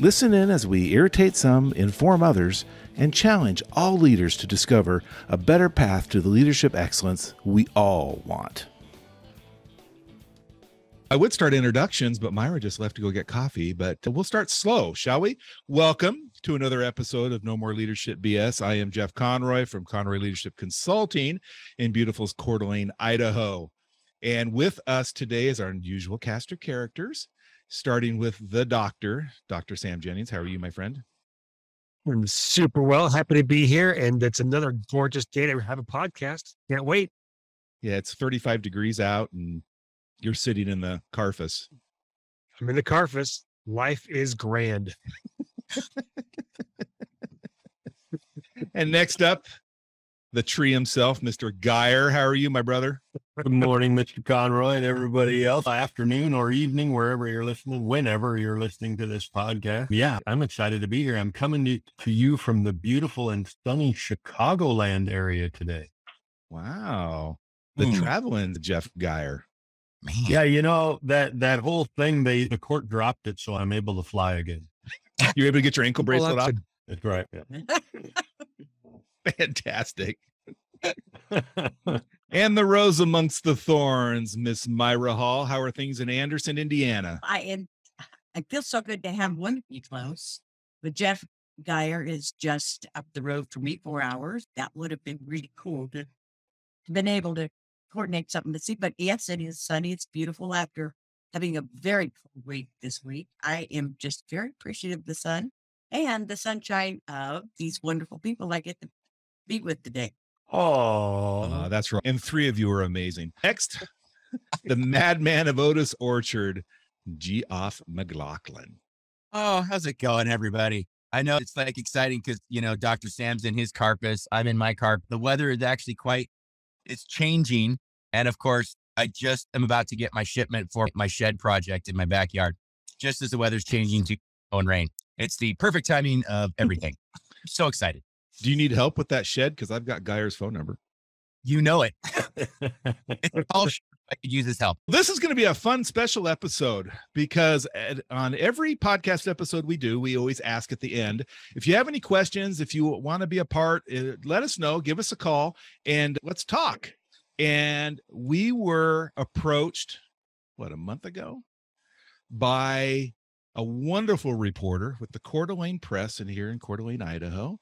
Listen in as we irritate some, inform others, and challenge all leaders to discover a better path to the leadership excellence we all want. I would start introductions, but Myra just left to go get coffee, but we'll start slow, shall we? Welcome to another episode of No More Leadership BS. I am Jeff Conroy from Conroy Leadership Consulting in beautiful Coeur d'Alene, Idaho. And with us today is our unusual cast of characters, starting with the doctor, Dr. Sam Jennings. How are you, my friend? I'm super well. Happy to be here. And it's another gorgeous day to have a podcast. Can't wait. Yeah, it's 35 degrees out and you're sitting in the carfus. I'm in the carfus. Life is grand. And next up, the tree himself, Mr. Geyer. How are you, my brother? Good morning, Mr. Conroy and everybody else. Afternoon or evening, wherever you're listening, whenever you're listening to this podcast. Yeah, I'm excited to be here. I'm coming to you from the beautiful and sunny Chicagoland area today. Wow. The traveling Jeff Geyer. Man. Yeah, you know, that whole thing, the court dropped it, so I'm able to fly again. You're able to get your ankle bracelet off? That's right. Yeah. Fantastic. And the rose amongst the thorns, Miss Myra Hall. How are things in Anderson, Indiana? I feel so good to have one of you close. But Jeff Geyer is just up the road from me 4 hours. That would have been really cool to have been able to coordinate something to see. But yes, it is sunny. It's beautiful after having a very cold week this week. I am just very appreciative of the sun and the sunshine of these wonderful people I get to be with today. Oh, that's right. And three of you are amazing. Next, the madman of Otis Orchard, Jeff McLaughlin. Oh, how's it going, everybody? I know it's like exciting because, you know, Dr. Sam's in his carpus. I'm in my carp. The weather is actually it's changing. And of course, I just am about to get my shipment for my shed project in my backyard, just as the weather's changing to snow and rain. It's the perfect timing of everything. I'm so excited. Do you need help with that shed? Because I've got Geyer's phone number. You know it. It's all I could use his help. This is going to be a fun special episode because on every podcast episode we do, we always ask at the end, if you have any questions, if you want to be a part, let us know, give us a call and let's talk. And we were approached, a month ago by a wonderful reporter with the Coeur d'Alene Press in here in Coeur d'Alene, Idaho,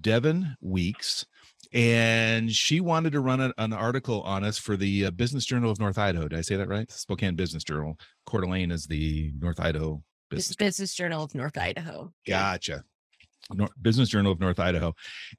Devin Weeks, and she wanted to run an article on us for the Business Journal of North Idaho. Did I say that right? Spokane Business Journal. Coeur d'Alene is the North Idaho Business Journal of North Idaho. Gotcha. Business Journal of North Idaho.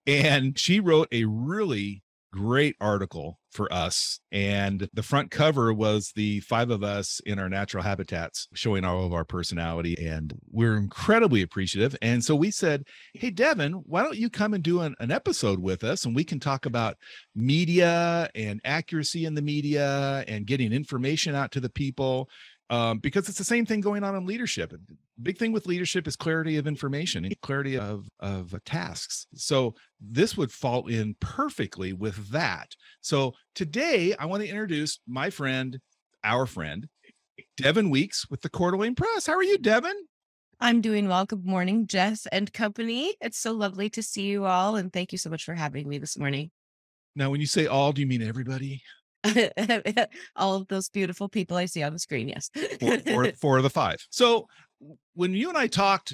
And she wrote a really great article for us. And the front cover was the five of us in our natural habitats, showing all of our personality. And we're incredibly appreciative. And so we said, hey, Devin, why don't you come and do an episode with us? And we can talk about media and accuracy in the media and getting information out to the people. Because it's the same thing going on in leadership. Big thing with leadership is clarity of information and clarity of tasks. So this would fall in perfectly with that. So today I want to introduce my friend, our friend, Devin Weeks with the Coeur d'Alene Press. How are you, Devin? I'm doing well. Good morning, Jess and company. It's so lovely to see you all. And thank you so much for having me this morning. Now, when you say all, do you mean everybody? All of those beautiful people I see on the screen. Yes. Four of the five. So when you and I talked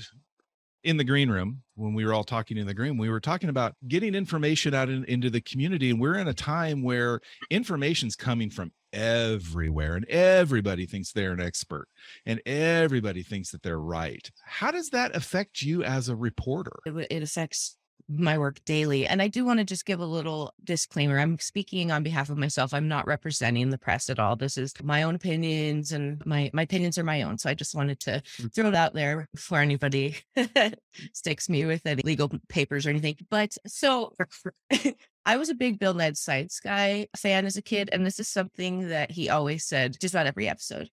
in the green room, when we were all talking in the green, we were talking about getting information out into the community. And we're in a time where information's coming from everywhere and everybody thinks they're an expert and everybody thinks that they're right. How does that affect you as a reporter? It affects my work daily. And I do want to just give a little disclaimer. I'm speaking on behalf of myself. I'm not representing the press at all. This is my own opinions, and my opinions are my own. So I just wanted to throw it out there before anybody sticks me with any legal papers or anything. But so I was a big Bill Nye science guy fan as a kid. And this is something that he always said just about every episode.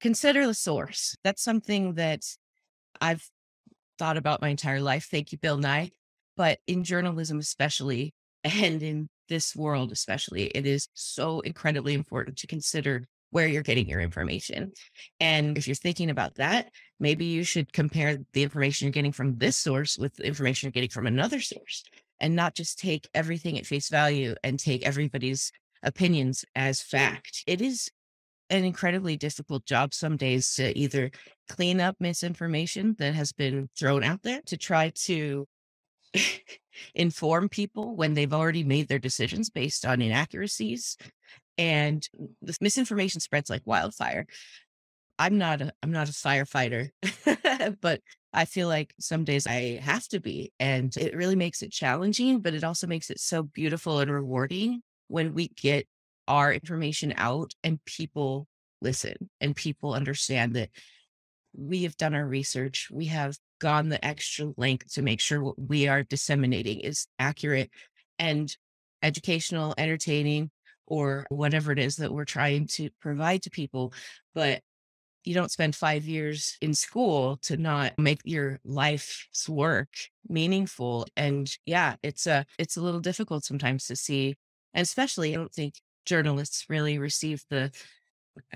Consider the source. That's something that I've thought about my entire life. Thank you, Bill Nye. But in journalism especially, and in this world especially, it is so incredibly important to consider where you're getting your information. And if you're thinking about that, maybe you should compare the information you're getting from this source with the information you're getting from another source, and not just take everything at face value and take everybody's opinions as fact. It is an incredibly difficult job some days to either clean up misinformation that has been thrown out there, to try to inform people when they've already made their decisions based on inaccuracies, and this misinformation spreads like wildfire. I'm not a firefighter, but I feel like some days I have to be, and it really makes it challenging, but it also makes it so beautiful and rewarding when we get our information out and people listen and people understand that we have done our research. We have gone the extra length to make sure what we are disseminating is accurate and educational, entertaining, or whatever it is that we're trying to provide to people. But you don't spend 5 years in school to not make your life's work meaningful. And yeah, it's a little difficult sometimes to see. And especially, I don't think journalists really receive the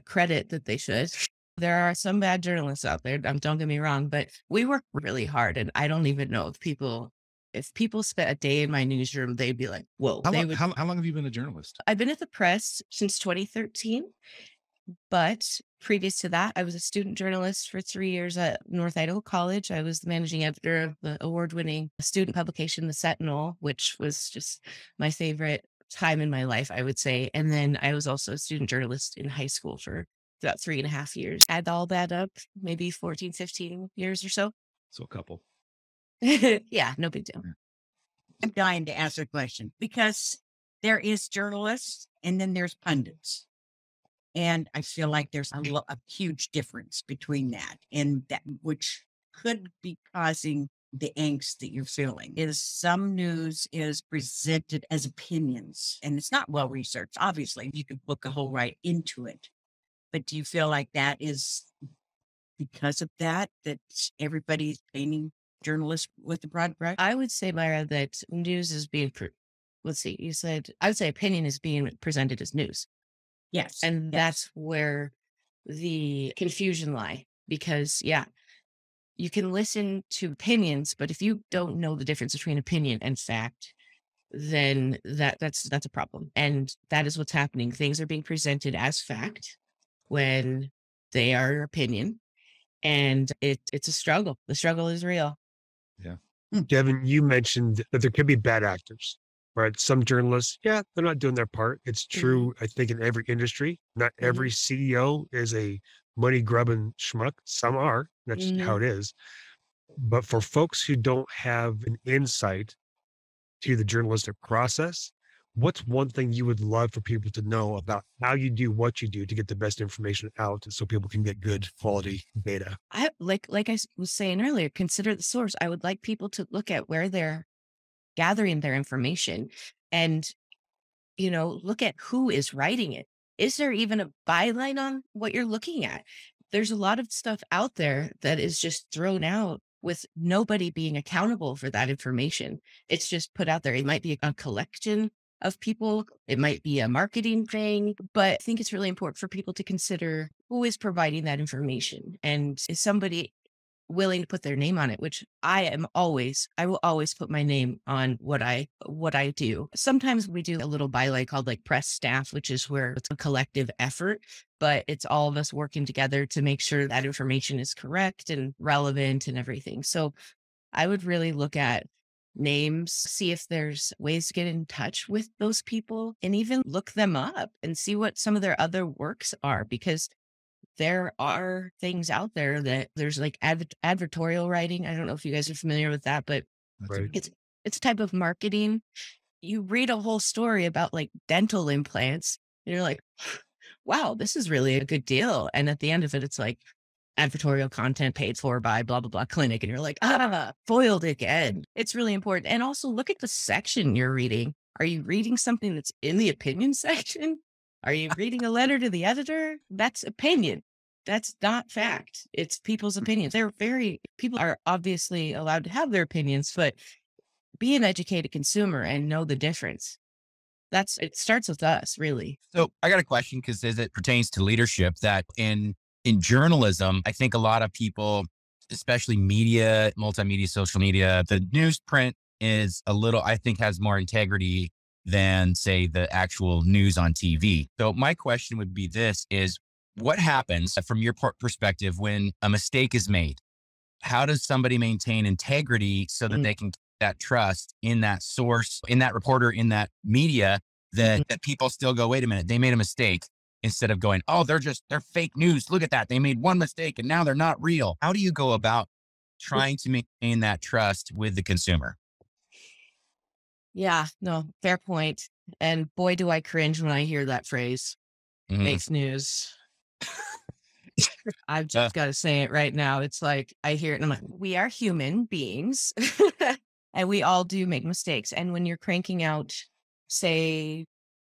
credit that they should. There are some bad journalists out there, don't get me wrong, but we work really hard. And I don't even know if people spent a day in my newsroom, they'd be like, whoa. How long have you been a journalist? I've been at the press since 2013. But previous to that, I was a student journalist for 3 years at North Idaho College. I was the managing editor of the award-winning student publication, The Sentinel, which was just my favorite time in my life, I would say. And then I was also a student journalist in high school for about 3.5 years. Add all that up, maybe 14, 15 years or so. So a couple. Yeah, no big deal. I'm dying to ask a question, because there is journalists and then there's pundits. And I feel like there's a huge difference between that, and that which could be causing the angst that you're feeling is some news is presented as opinions, and it's not well researched. Obviously, you could book a hole right into it. But do you feel like that is because of that everybody's painting journalists with a broad brush? I would say, Myra, that news is being, I would say opinion is being presented as news. Yes. And that's where the confusion lies, because you can listen to opinions, but if you don't know the difference between opinion and fact, then that's a problem. And that is what's happening. Things are being presented as fact when they are your opinion, and it's a struggle. The struggle is real. Yeah. Devin, you mentioned that there could be bad actors, right? Some journalists, they're not doing their part. It's true. Mm-hmm. I think in every industry, not every CEO is a money grubbing schmuck. Some are, that's how it is. But for folks who don't have an insight to the journalistic process, what's one thing you would love for people to know about how you do what you do to get the best information out so people can get good quality data? Like I was saying earlier, consider the source. I would like people to look at where they're gathering their information and, look at who is writing it. Is there even a byline on what you're looking at? There's a lot of stuff out there that is just thrown out with nobody being accountable for that information. It's just put out there. It might be a collection of people. It might be a marketing thing, but I think it's really important for people to consider who is providing that information, and is somebody willing to put their name on it, which I will always put my name on what I do. Sometimes we do a little byline called press staff, which is where it's a collective effort, but it's all of us working together to make sure that information is correct and relevant and everything. So I would really look at names, see if there's ways to get in touch with those people, and even look them up and see what some of their other works are, because there are things out there that there's advertorial writing. I don't know if you guys are familiar with that, but right. It's It's type of marketing. You read a whole story about like dental implants and you're like, wow, this is really a good deal. And at the end of it, it's like advertorial content paid for by blah, blah, blah clinic. And you're like, foiled again. It's really important. And also look at the section you're reading. Are you reading something that's in the opinion section? Are you reading a letter to the editor? That's opinion. That's not fact. It's people's opinions. People are obviously allowed to have their opinions, but be an educated consumer and know the difference. It starts with us, really. So I got a question, because as it pertains to leadership, that in journalism, I think a lot of people, especially media, multimedia, social media, the newsprint is a little, I think, has more integrity than say the actual news on TV. So my question would be this is, what happens from your perspective when a mistake is made? How does somebody maintain integrity so that they can keep that trust in that source, in that reporter, in that media, that people still go, wait a minute, they made a mistake, instead of going, oh, they're fake news. Look at that. They made one mistake and now they're not real. How do you go about trying to maintain that trust with the consumer? Yeah, no, fair point. And boy, do I cringe when I hear that phrase, fake news. I've just got to say it right now. It's like, I hear it and I'm like, we are human beings and we all do make mistakes. And when you're cranking out, say,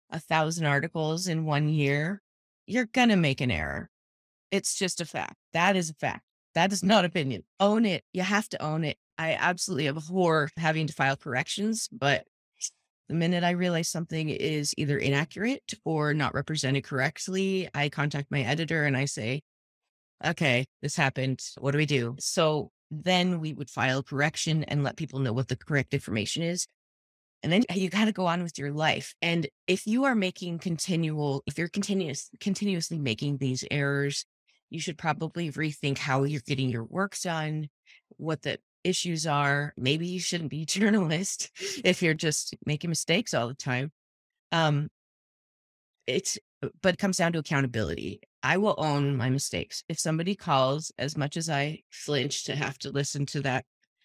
1,000 articles in one year, you're going to make an error. It's just a fact. That is a fact. That is not opinion. Own it. You have to own it. I absolutely abhor having to file corrections, but the minute I realize something is either inaccurate or not represented correctly, I contact my editor and I say, okay, this happened. What do we do? So then we would file a correction and let people know what the correct information is. And then you got to go on with your life. And if you are making continuously making these errors, you should probably rethink how you're getting your work done, what the issues are. Maybe you shouldn't be a journalist if you're just making mistakes all the time. But it comes down to accountability. I will own my mistakes. If somebody calls, as much as I flinch to have to listen to that,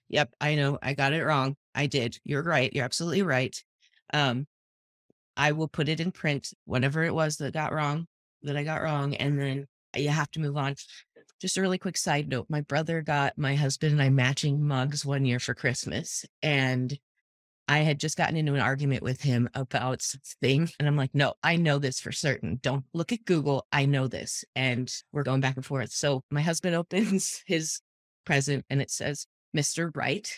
yep, I know I got it wrong. I did. You're right. You're absolutely right. I will put it in print, whatever it was that I got wrong. And then you have to move on. Just a really quick side note. My brother got my husband and I matching mugs one year for Christmas. And I had just gotten into an argument with him about something. And I'm like, no, I know this for certain. Don't look at Google. I know this. And we're going back and forth. So my husband opens his present and it says, Mr. Right.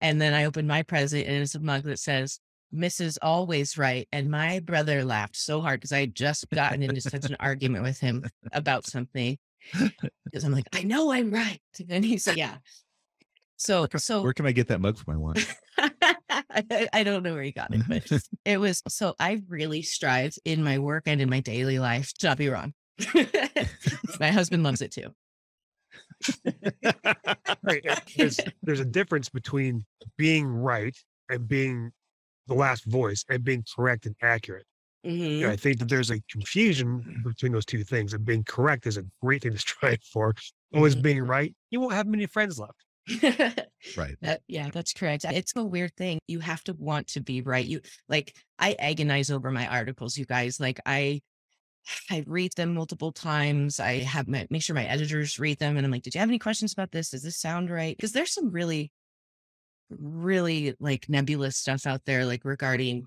And then I opened my present and it's a mug that says, Mrs. Always Right. And my brother laughed so hard because I had just gotten into such an argument with him about something. Because I'm like, I know I'm right. And he's like, yeah. So where can I get that mug for my wife? I don't know where he got it, but it was, so I really strived in my work and in my daily life to not be wrong. My husband loves it too. Right. There's a difference between being right and being the last voice and being correct and accurate. You know, I think that there's a confusion between those two things, and being correct is a great thing to strive for. Always being right, you won't have many friends left. Right. Yeah, that's correct. It's a weird thing. You have to want to be right. I agonize over my articles, you guys. I read them multiple times. I have make sure my editors read them. And I'm like, did you have any questions about this? Does this sound right? Because there's some really, really nebulous stuff out there, regarding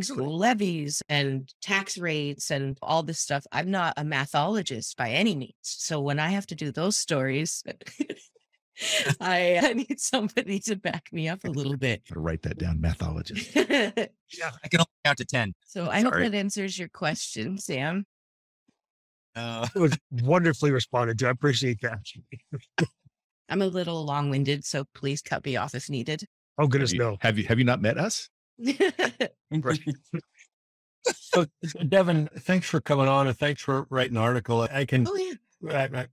school levies and tax rates and all this stuff. I'm not a mathologist by any means. So when I have to do those stories, I need somebody to back me up a little bit. I'll write that down, mathologist. Yeah, I can only count to 10. So I hope that answers your question, Sam. It was wonderfully responded to. I appreciate that. I'm a little long-winded, so please cut me off if needed. Oh, goodness, no. Have you not met us? So Devin, thanks for coming on and thanks for writing an article.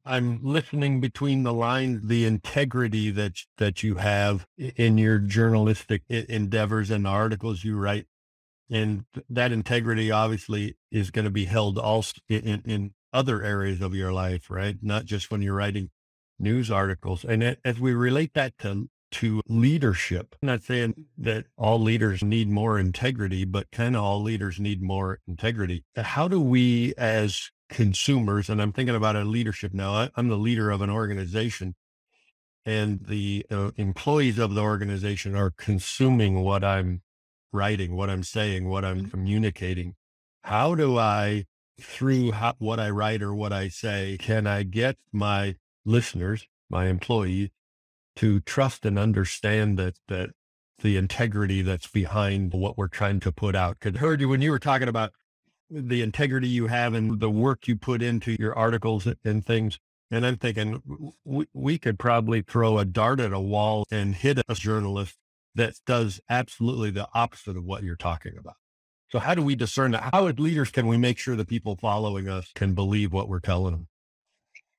I'm listening between the lines, the integrity that you have in your journalistic endeavors and the articles you write. And that integrity obviously is going to be held also in other areas of your life, right? Not just when you're writing news articles. And as we relate that to to leadership. I'm not saying that all leaders need more integrity, but kind of all leaders need more integrity. How do we as consumers, and I'm thinking about a leadership now, I'm the leader of an organization, and the employees of the organization are consuming what I'm writing, what I'm saying, what I'm communicating. How do I, through what I write or what I say, can I get my listeners, my employees, to trust and understand that the integrity that's behind what we're trying to put out? Because I heard you when you were talking about the integrity you have and the work you put into your articles and things. And I'm thinking we could probably throw a dart at a wall and hit a journalist that does absolutely the opposite of what you're talking about. So how do we discern that? How as leaders can we make sure the people following us can believe what we're telling them?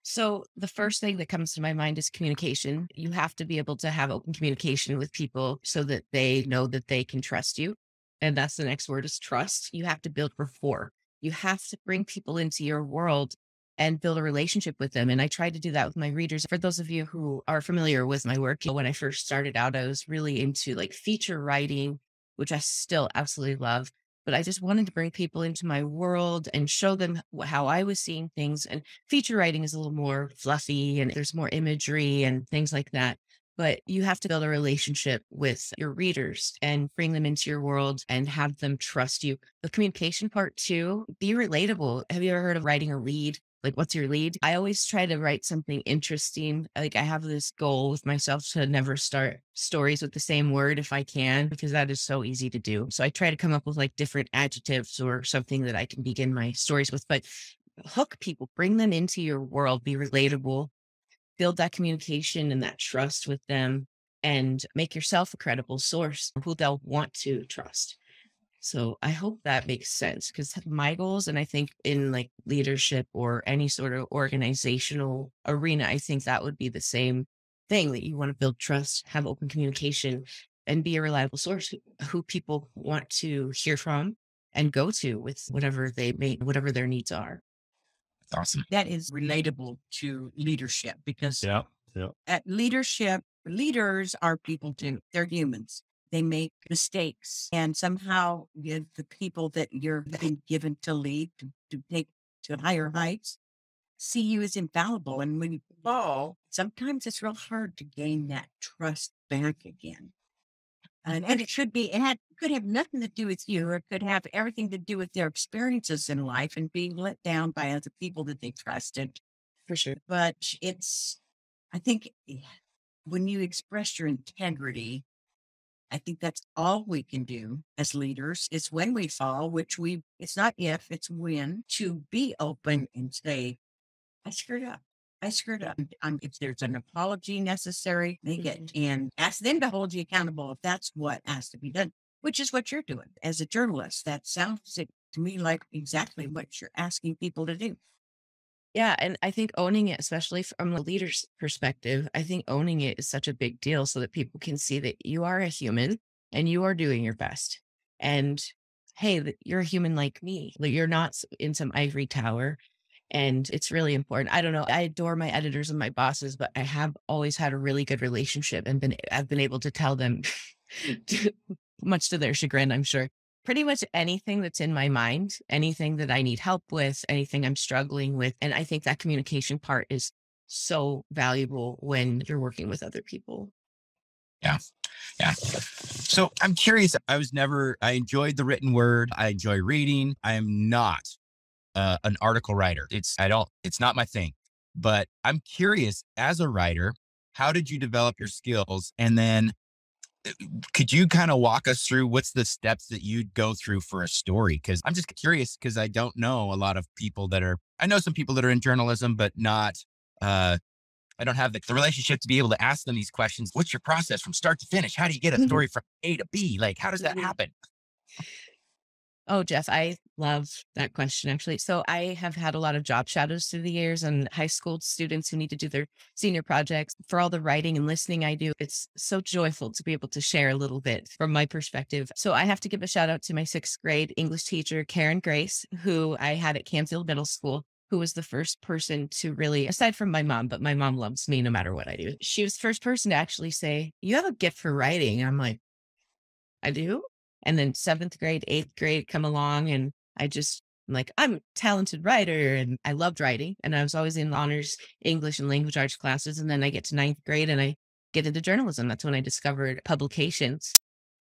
So the first thing that comes to my mind is communication. You have to be able to have open communication with people so that they know that they can trust you. And that's the next word is trust. You have to build rapport. You have to bring people into your world and build a relationship with them. And I try to do that with my readers. For those of you who are familiar with my work, when I first started out, I was really into like feature writing, which I still absolutely love. But I just wanted to bring people into my world and show them how I was seeing things. And feature writing is a little more fluffy and there's more imagery and things like that. But you have to build a relationship with your readers and bring them into your world and have them trust you. The communication part too, be relatable. Have you ever heard of writing a lead? Like, what's your lead? I always try to write something interesting. Like, I have this goal with myself to never start stories with the same word if I can, because that is so easy to do. So I try to come up with like different adjectives or something that I can begin my stories with, but hook people, bring them into your world, be relatable, build that communication and that trust with them, and make yourself a credible source who they'll want to trust. So I hope that makes sense, because my goals, and I think in like leadership or any sort of organizational arena, I think that would be the same thing, that you want to build trust, have open communication, and be a reliable source who people want to hear from and go to with whatever they may, whatever their needs are. That's awesome. That is relatable to leadership, because at leadership, leaders are people too. They're humans. They make mistakes, and somehow give the people that you're being given to lead to take to higher heights, see you as infallible. And when you fall, sometimes it's real hard to gain that trust back again. And it should be, it could have nothing to do with you, or it could have everything to do with their experiences in life and being let down by other people that they trusted. For sure. But it's, I think when you express your integrity, I think that's all we can do as leaders is when we fall, it's not if, it's when, to be open and say, I screwed up. If there's an apology necessary, make it, and ask them to hold you accountable if that's what has to be done, which is what you're doing as a journalist. That sounds to me like exactly what you're asking people to do. Yeah. And I think owning it, especially from the leader's perspective, I think owning it is such a big deal so that people can see that you are a human and you are doing your best. And hey, you're a human like me. You're not in some ivory tower. And it's really important. I don't know. I adore my editors and my bosses, but I have always had a really good relationship and I've been able to tell them, much to their chagrin, I'm sure, pretty much anything that's in my mind, anything that I need help with, anything I'm struggling with. And I think that communication part is so valuable when you're working with other people. Yeah. Yeah. So I'm curious. I enjoyed the written word. I enjoy reading. I am not an article writer. It's not my thing, but I'm curious, as a writer, how did you develop your skills? And then could you kind of walk us through what's the steps that you'd go through for a story? Because I'm just curious, because I don't know a lot of people I know some people that are in journalism, but not, I don't have the relationship to be able to ask them these questions. What's your process from start to finish? How do you get a story from A to B? Like, how does that happen? Oh, Jeff, I love that question, actually. So I have had a lot of job shadows through the years, and high school students who need to do their senior projects. For all the writing and listening I do, it's so joyful to be able to share a little bit from my perspective. So I have to give a shout out to my 6th grade English teacher, Karen Grace, who I had at Canfield Middle School. who was the first person to really, aside from my mom, but my mom loves me no matter what I do. She was the first person to actually say, you have a gift for writing. And I'm like, I do. And then 7th grade, 8th grade come along and I'm a talented writer and I loved writing. And I was always in honors English and language arts classes. And then I get to 9th grade and I get into journalism. That's when I discovered publications.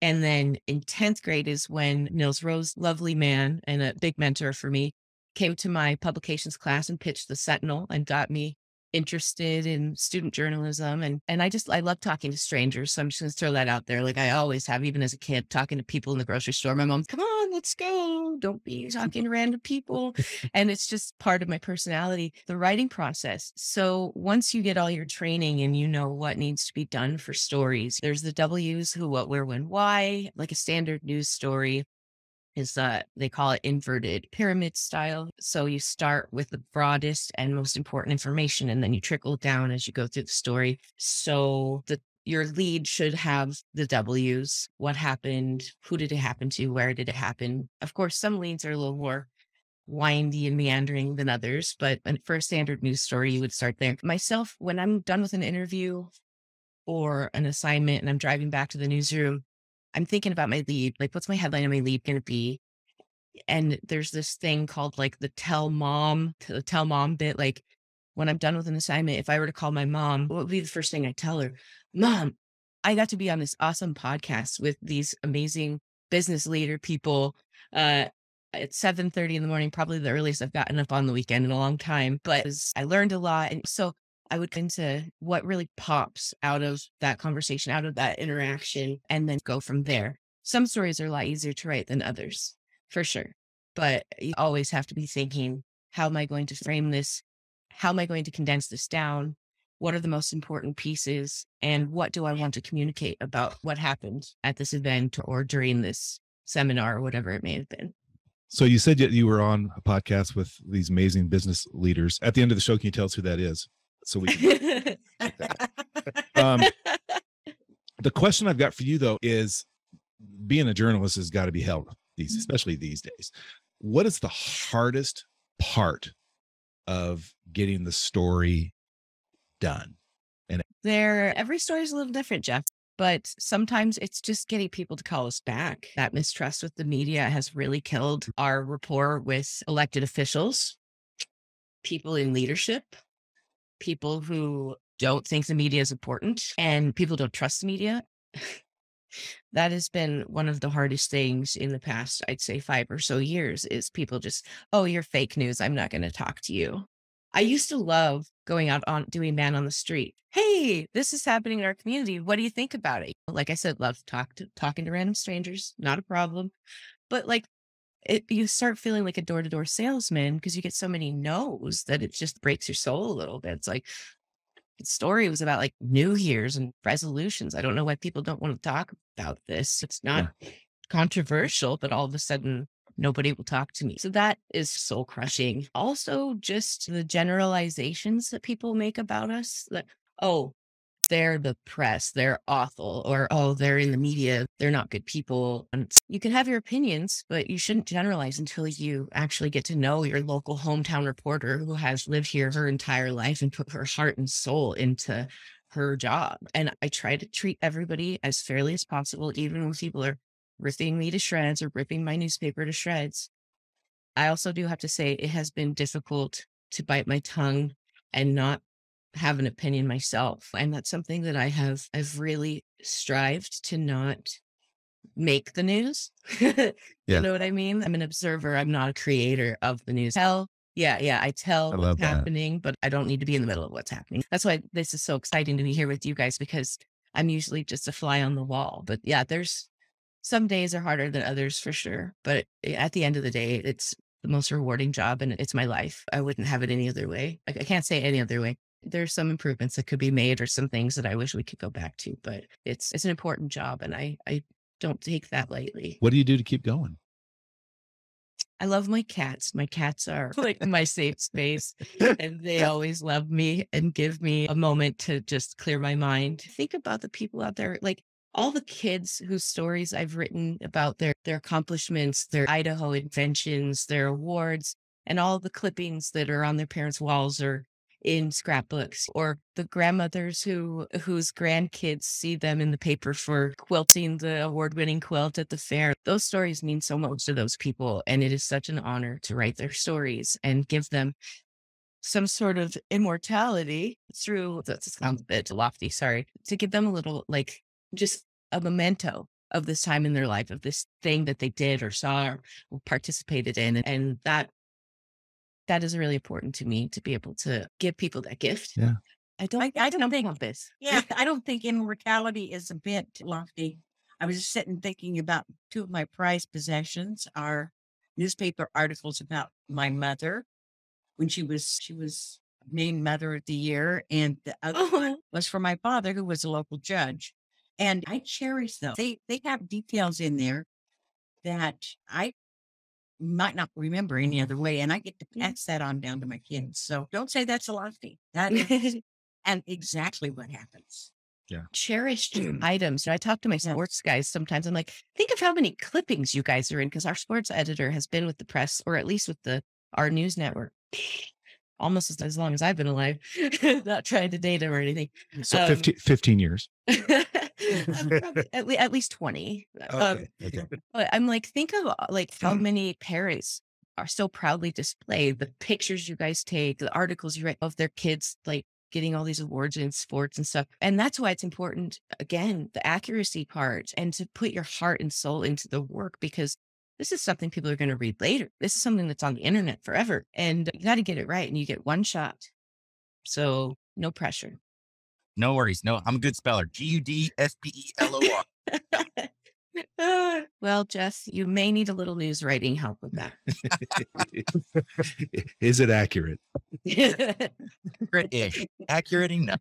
And then in 10th grade is when Nils Rose, lovely man and a big mentor for me, came to my publications class and pitched The Sentinel and got me interested in student journalism. And I love talking to strangers. So I'm just going to throw that out there. Like I always have, even as a kid, talking to people in the grocery store. My mom, come on, let's go. Don't be talking to random people. And it's just part of my personality, the writing process. So once you get all your training and you know what needs to be done for stories, there's the W's, who, what, where, when, why, like a standard news story. They call it inverted pyramid style. So you start with the broadest and most important information, and then you trickle down as you go through the story. So your lead should have the W's, what happened, who did it happen to, where did it happen? Of course, some leads are a little more windy and meandering than others, but for a standard news story, you would start there. Myself, when I'm done with an interview or an assignment and I'm driving back to the newsroom, I'm thinking about my lead, like what's my headline of my lead going to be? And there's this thing called like the tell mom bit. Like when I'm done with an assignment, if I were to call my mom, what would be the first thing I tell her? Mom, I got to be on this awesome podcast with these amazing business leader people at 7:30 in the morning, probably the earliest I've gotten up on the weekend in a long time, but I learned a lot. And so I would go into what really pops out of that conversation, out of that interaction, and then go from there. Some stories are a lot easier to write than others, for sure. But you always have to be thinking, how am I going to frame this? How am I going to condense this down? What are the most important pieces? And what do I want to communicate about what happened at this event or during this seminar or whatever it may have been? So you said that you were on a podcast with these amazing business leaders. At the end of the show, can you tell us who that is? So we can the question I've got for you though is, being a journalist has got to be hell these, especially these days. What is the hardest part of getting the story done? And every story is a little different, Jeff, but sometimes it's just getting people to call us back. That mistrust with the media has really killed our rapport with elected officials, people in leadership, people who don't think the media is important, and people don't trust the media. That has been one of the hardest things in the past, I'd say 5 or so years, is people just, oh, you're fake news. I'm not going to talk to you. I used to love going out doing man on the street. Hey, this is happening in our community. What do you think about it? Like I said, love talking to random strangers, not a problem. But you start feeling like a door-to-door salesman because you get so many no's that it just breaks your soul a little bit. It's like the story was about New Year's and resolutions. I don't know why people don't want to talk about this. It's not controversial, but all of a sudden nobody will talk to me. So that is soul crushing. Also just the generalizations that people make about us, that, oh, they're the press, they're awful, or, oh, they're in the media, they're not good people. And you can have your opinions, but you shouldn't generalize until you actually get to know your local hometown reporter who has lived here her entire life and put her heart and soul into her job. And I try to treat everybody as fairly as possible, even when people are ripping me to shreds or ripping my newspaper to shreds. I also do have to say it has been difficult to bite my tongue and not have an opinion myself. And that's something that I've really strived to not make the news. Yeah. You know what I mean? I'm an observer. I'm not a creator of the news. I tell what's happening, but I don't need to be in the middle of what's happening. That's why this is so exciting to be here with you guys, because I'm usually just a fly on the wall. But yeah, there's some days are harder than others for sure. But at the end of the day, it's the most rewarding job and it's my life. I wouldn't have it any other way. I can't say any other way. There's some improvements that could be made or some things that I wish we could go back to, but it's an important job and I don't take that lightly. What do you do to keep going? I love my cats. My cats are like my safe space and they always love me and give me a moment to just clear my mind. Think about the people out there, like all the kids whose stories I've written about their accomplishments, their Idaho inventions, their awards. and all the clippings that are on their parents' walls or in scrapbooks, or the grandmothers whose grandkids see them in the paper for quilting the award-winning quilt at the fair. Those stories mean so much to those people, and it is such an honor to write their stories and give them some sort of immortality through, that sounds a bit lofty, sorry, to give them a little, like, just a memento of this time in their life, of this thing that they did or saw or participated in. And that is really important to me, to be able to give people that gift. Yeah. I don't think this. Yeah. I don't think immortality is a bit lofty. I was just sitting thinking about two of my prized possessions are newspaper articles about my mother when she was named Mother of the Year. And the other one was for my father, who was a local judge. And I cherish those. They have details in there that I might not remember any other way. And I get to pass that on down to my kids. So don't say that's a lofty. That is and exactly what happens. Yeah. Cherished items. And I talk to my sports guys sometimes. I'm like, think of how many clippings you guys are in, because our sports editor has been with the press, or at least with our news network, almost as long as I've been alive, not trying to date him or anything. So 15 years. At least 20. Okay. I'm like, think of like how many parents are so proudly displayed, the pictures you guys take, the articles you write of their kids, like getting all these awards in sports and stuff. And that's why it's important, again, the accuracy part, and to put your heart and soul into the work, because this is something people are going to read later. This is something that's on the internet forever, and you got to get it right, and you get one shot. So no pressure. No worries. No, I'm a good speller. Gudspelor. Well, Jeff, you may need a little news writing help with that. Is it accurate? Accurate-ish. Accurate enough.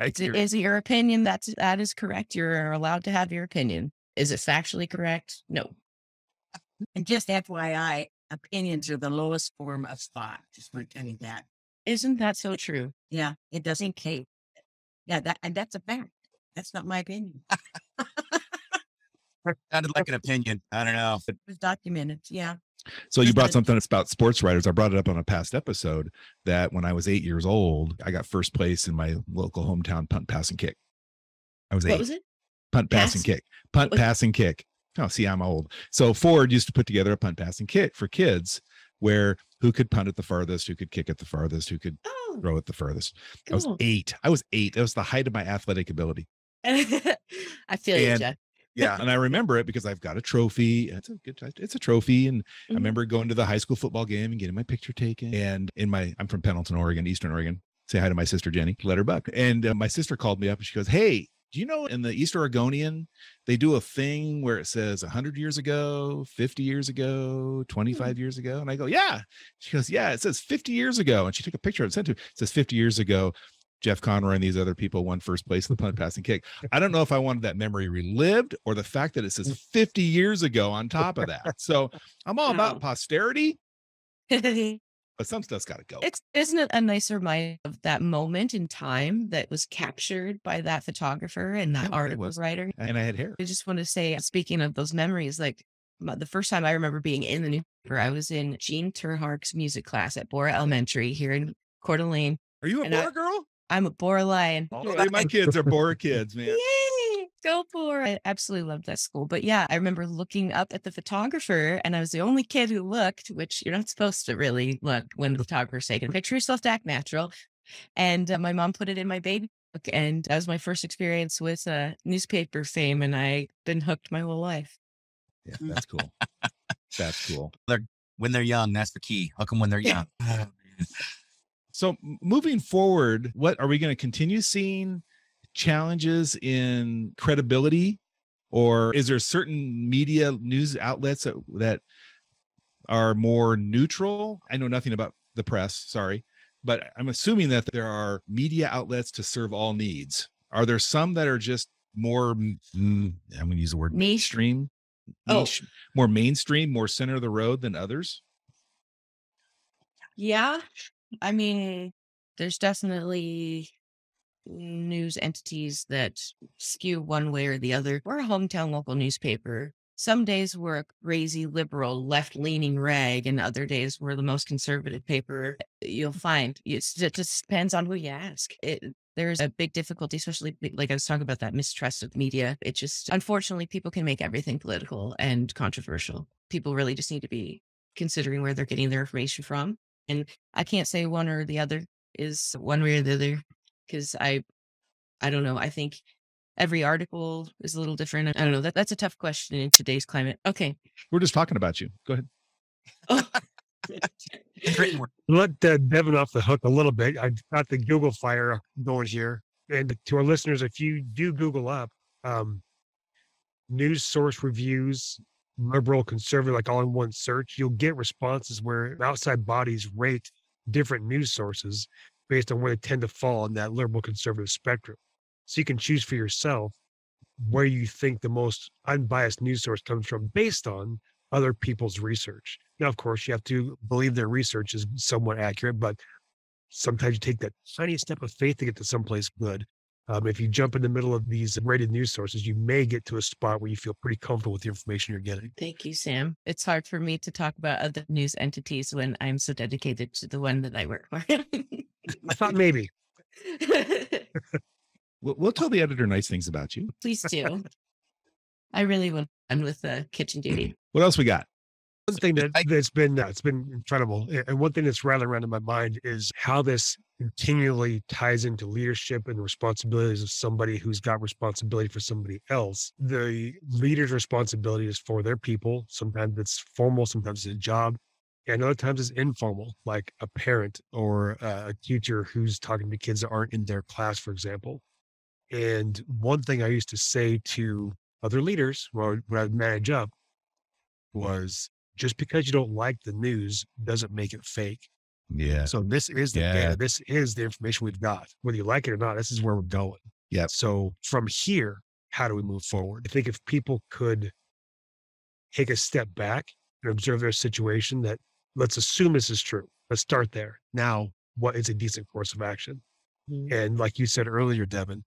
Accurate. Is it your opinion? That is correct. You're allowed to have your opinion. Is it factually correct? No. And just FYI, opinions are the lowest form of thought. Just want to tell you that. Isn't that so true? Yeah, it doesn't cave. Yeah, and that's a fact. That's not my opinion. Sounded like an opinion. I don't know. It was documented, yeah. So you brought something about sports writers. I brought it up on a past episode that when I was 8 years old, I got first place in my local hometown punt, pass, and kick. I was eight. What was it? Punt, pass, and kick. Punt, pass, and kick. Oh, see, I'm old. So Ford used to put together a punt, pass, and kick for kids, where who could punt at the farthest, who could kick at the farthest, who could throw at the furthest. Cool. I was eight. That was the height of my athletic ability. I feel you, Jeff. Yeah. And I remember it because I've got a trophy. It's a trophy. And I remember going to the high school football game and getting my picture taken. And I'm from Pendleton, Oregon, Eastern Oregon. Say hi to my sister, Jenny, let her buck. And my sister called me up and she goes, "Hey, do you know in the East Oregonian, they do a thing where it says 100 years ago, 50 years ago, 25 years ago?" And I go, "Yeah." She goes, "Yeah, it says 50 years ago." And she took a picture of it, sent to me. It says 50 years ago, Jeff Conroy and these other people won first place in the punt, pass, and kick. I don't know if I wanted that memory relived or the fact that it says 50 years ago on top of that. So I'm all about posterity. But some stuff's got to go. Isn't it a nice reminder of that moment in time that was captured by that photographer and that article writer? And I had hair. I just want to say, speaking of those memories, like the first time I remember being in the newspaper, I was in Jean Terhark's music class at Bora Elementary here in Coeur d'Alene. Are you a Bora girl? I'm a Bora lion. Oh, my kids are Bora kids, man. Yay! Go Bora. I absolutely loved that school. But yeah, I remember looking up at the photographer, and I was the only kid who looked, which you're not supposed to really look when the photographer's taking a picture. You're supposed to act natural. And my mom put it in my baby book, and that was my first experience with newspaper fame, and I've been hooked my whole life. Yeah, that's cool. That's cool. When they're young, that's the key. Hook them when they're young. So moving forward, what are we going to continue seeing? Challenges in credibility, or is there certain media news outlets that are more neutral? I know nothing about the press, sorry, but I'm assuming that there are media outlets to serve all needs. Are there some that are just more, I'm going to use the word mainstream, more mainstream, more center of the road than others? Yeah. I mean, there's definitely news entities that skew one way or the other. We're a hometown local newspaper, Some days we're a crazy liberal, left-leaning rag, and other days we're the most conservative paper you'll find. It just depends on who you ask. There's a big difficulty, especially like I was talking about that mistrust of media. It just, unfortunately, people can make everything political and controversial. People really just need to be considering where they're getting their information from. And I can't say one or the other is one way or the other, because I don't know. I think every article is a little different. I don't know. That's a tough question in today's climate. Okay. We're just talking about you. Go ahead. Oh. Let Devin off the hook a little bit. I got the Google fire going here. And to our listeners, if you do Google up news source reviews, liberal, conservative, like all in one search, you'll get responses where outside bodies rate different news sources based on where they tend to fall in that liberal conservative spectrum. So you can choose for yourself where you think the most unbiased news source comes from based on other people's research. Now, of course, you have to believe their research is somewhat accurate, but sometimes you take that tiny step of faith to get to someplace good. If you jump in the middle of these rated news sources, you may get to a spot where you feel pretty comfortable with the information you're getting. Thank you, Sam. It's hard for me to talk about other news entities when I'm so dedicated to the one that I work for. I thought maybe. We'll tell the editor nice things about you. Please do. I really want fun with the kitchen duty. What else we got? One thing that's been incredible, and one thing that's rattling around in my mind is how this continually ties into leadership and the responsibilities of somebody who's got responsibility for somebody else. The leader's responsibility is for their people. Sometimes it's formal, sometimes it's a job, and other times it's informal, like a parent or a teacher who's talking to kids that aren't in their class, for example. And one thing I used to say to other leaders when I'd manage up was, just because you don't like the news doesn't make it fake. Yeah. So this is the data. This is the information we've got. Whether you like it or not, this is where we're going. Yeah. So from here, how do we move forward? I think if people could take a step back and observe their situation, that let's assume this is true. Let's start there. Now, what is a decent course of action? Mm-hmm. And like you said earlier, Devin,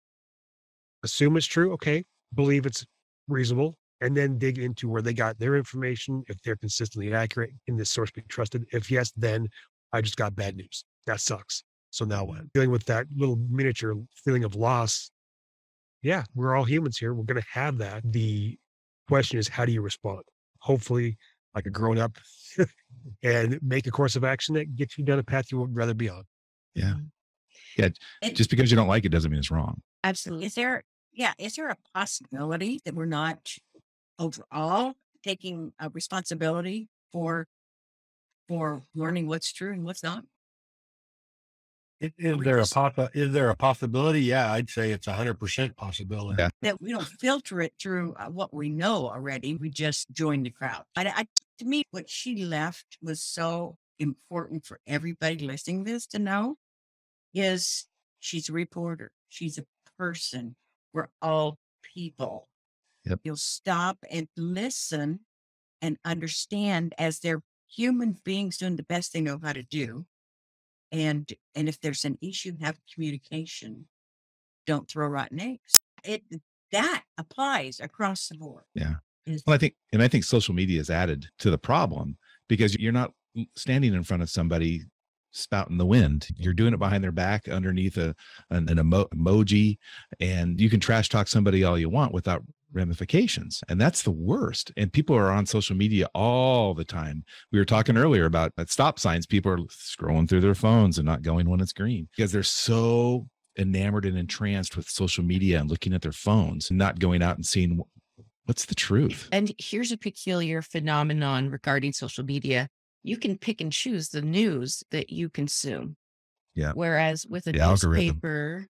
assume it's true. Okay. Believe it's reasonable, and then dig into where they got their information. If they're consistently accurate, can this source be trusted? If yes, then I just got bad news. That sucks. So now what? Dealing with that little miniature feeling of loss. Yeah, we're all humans here. We're going to have that. The question is, how do you respond? Hopefully like a grown up and make a course of action that gets you down a path you would rather be on. Yeah. Yeah. Just because you don't like it doesn't mean it's wrong. Absolutely. Is there a possibility that we're not overall taking a responsibility for learning what's true and what's not? Is there a possibility? Yeah, I'd say it's 100% possibility. Yeah. That we don't filter it through what we know already. We just join the crowd. To me, what she left was so important for everybody listening to this to know is she's a reporter. She's a person. We're all people. Yep. You'll stop and listen and understand as they're human beings doing the best they know how to do. And if there's an issue, have communication. Don't throw rotten eggs. That applies across the board. Yeah. Well, I think social media is added to the problem because you're not standing in front of somebody spouting the wind. You're doing it behind their back underneath an emoji, and you can trash talk somebody all you want without ramifications. And that's the worst. And people are on social media all the time. We were talking earlier about at stop signs, people are scrolling through their phones and not going when it's green because they're so enamored and entranced with social media and looking at their phones and not going out and seeing what's the truth. And here's a peculiar phenomenon regarding social media. You can pick and choose the news that you consume. Yeah. Whereas with a newspaper,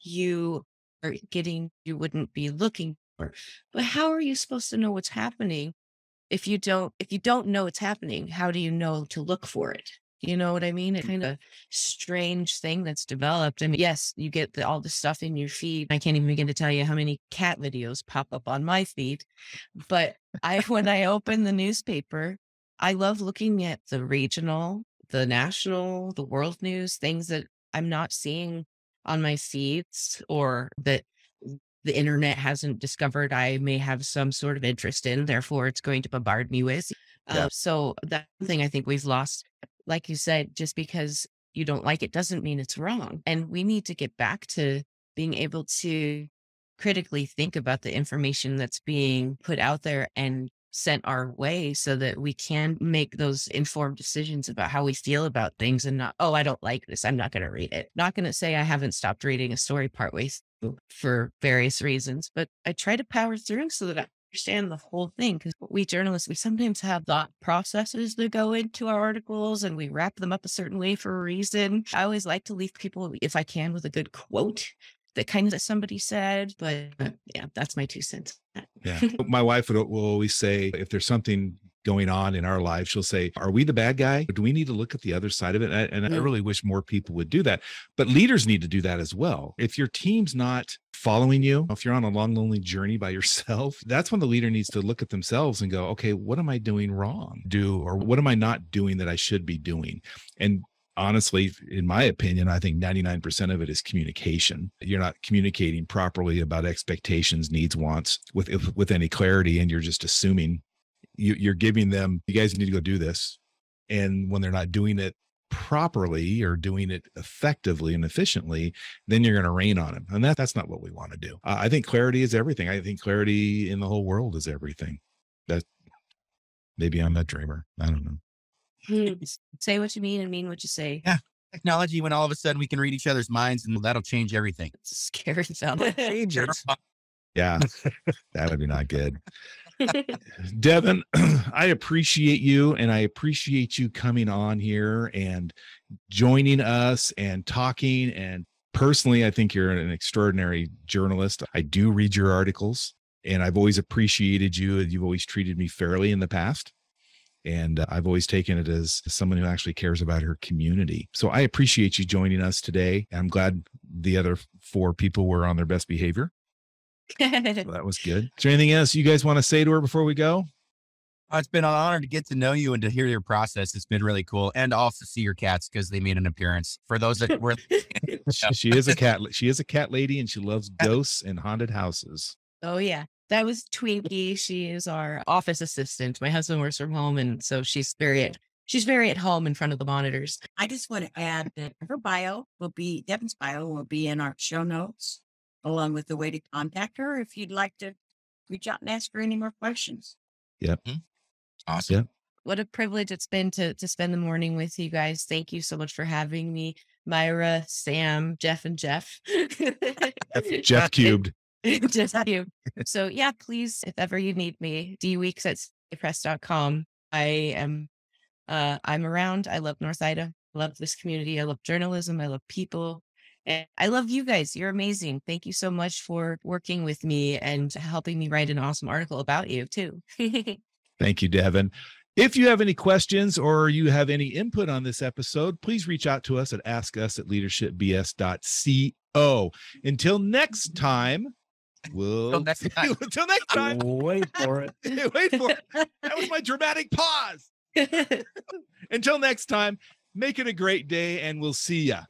you are getting, you wouldn't be looking for. But how are you supposed to know what's happening if you don't know it's happening? How do you know to look for it? You know what I mean? It's kind of a strange thing that's developed. I mean, yes, you get all the stuff in your feed. I can't even begin to tell you how many cat videos pop up on my feed. But when I open the newspaper, I love looking at the regional, the national, the world news, things that I'm not seeing on my feeds or that the internet hasn't discovered I may have some sort of interest in, therefore it's going to bombard me with. Yeah. So that thing I think we've lost, like you said, just because you don't like it doesn't mean it's wrong. And we need to get back to being able to critically think about the information that's being put out there and sent our way so that we can make those informed decisions about how we feel about things and not, oh, I don't like this, I'm not going to read it. Not going to say I haven't stopped reading a story partway through for various reasons, but I try to power through so that I understand the whole thing. Because we journalists, we sometimes have thought processes that go into our articles and we wrap them up a certain way for a reason. I always like to leave people, if I can, with a good quote that kind of somebody said, but yeah, that's my 2 cents. Yeah. My wife will always say, if there's something going on in our life, she'll say, are we the bad guy? Do we need to look at the other side of it? And I really wish more people would do that, but leaders need to do that as well. If your team's not following you, if you're on a long, lonely journey by yourself, that's when the leader needs to look at themselves and go, okay, what am I doing wrong? Or what am I not doing that I should be doing? And honestly, in my opinion, I think 99% of it is communication. You're not communicating properly about expectations, needs, wants with any clarity. And you're just assuming you're giving them, you guys need to go do this. And when they're not doing it properly or doing it effectively and efficiently, then you're going to rain on them. And that's not what we want to do. I think clarity is everything. I think clarity in the whole world is everything. That maybe I'm a dreamer. I don't know. Say what you mean and mean what you say. Yeah. Technology, when all of a sudden we can read each other's minds, and that'll change everything. It's a scary sound. Change it. Yeah. That would be not good. Devin, I appreciate you, and I appreciate you coming on here and joining us and talking. And personally, I think you're an extraordinary journalist. I do read your articles, and I've always appreciated you, and you've always treated me fairly in the past. And I've always taken it as someone who actually cares about her community. So I appreciate you joining us today. I'm glad the other 4 people were on their best behavior. So that was good. Is there anything else you guys want to say to her before we go? Oh, it's been an honor to get to know you and to hear your process. It's been really cool. And also see your cats, because they made an appearance. For those that were... She is a cat. She is a cat lady, and she loves ghosts and haunted houses. Oh, yeah. That was Twinkie. She is our office assistant. My husband works from home, and so she's very at home in front of the monitors. I just want to add that Devin's bio will be in our show notes, along with the way to contact her if you'd like to reach out and ask her any more questions. Yep. Mm-hmm. Awesome. Yep. What a privilege it's been to spend the morning with you guys. Thank you so much for having me, Myra, Sam, Jeff, and Jeff. Jeff Cubed. Just you. So yeah, please, if ever you need me, dweeks@press.com. I'm around. I love North Idaho. I love this community. I love journalism. I love people. And I love you guys. You're amazing. Thank you so much for working with me and helping me write an awesome article about you too. Thank you, Devin. If you have any questions or you have any input on this episode, please reach out to us at askus@leadershipbs.co. Until next time. Until next time. Wait for it. That was my dramatic pause. Until next time, make it a great day, and we'll see ya.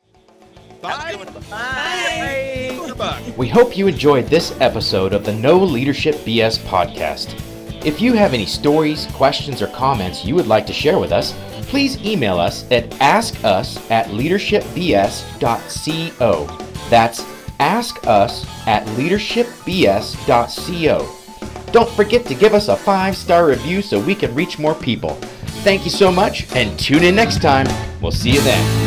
Bye. Bye. Bye. We hope you enjoyed this episode of the No Leadership BS podcast. If you have any stories, questions, or comments you would like to share with us, please email us at askus@leadershipbs.co. That's askus@leadershipbs.co. Don't forget to give us a 5-star review so we can reach more people. Thank you so much, and tune in next time. We'll see you then.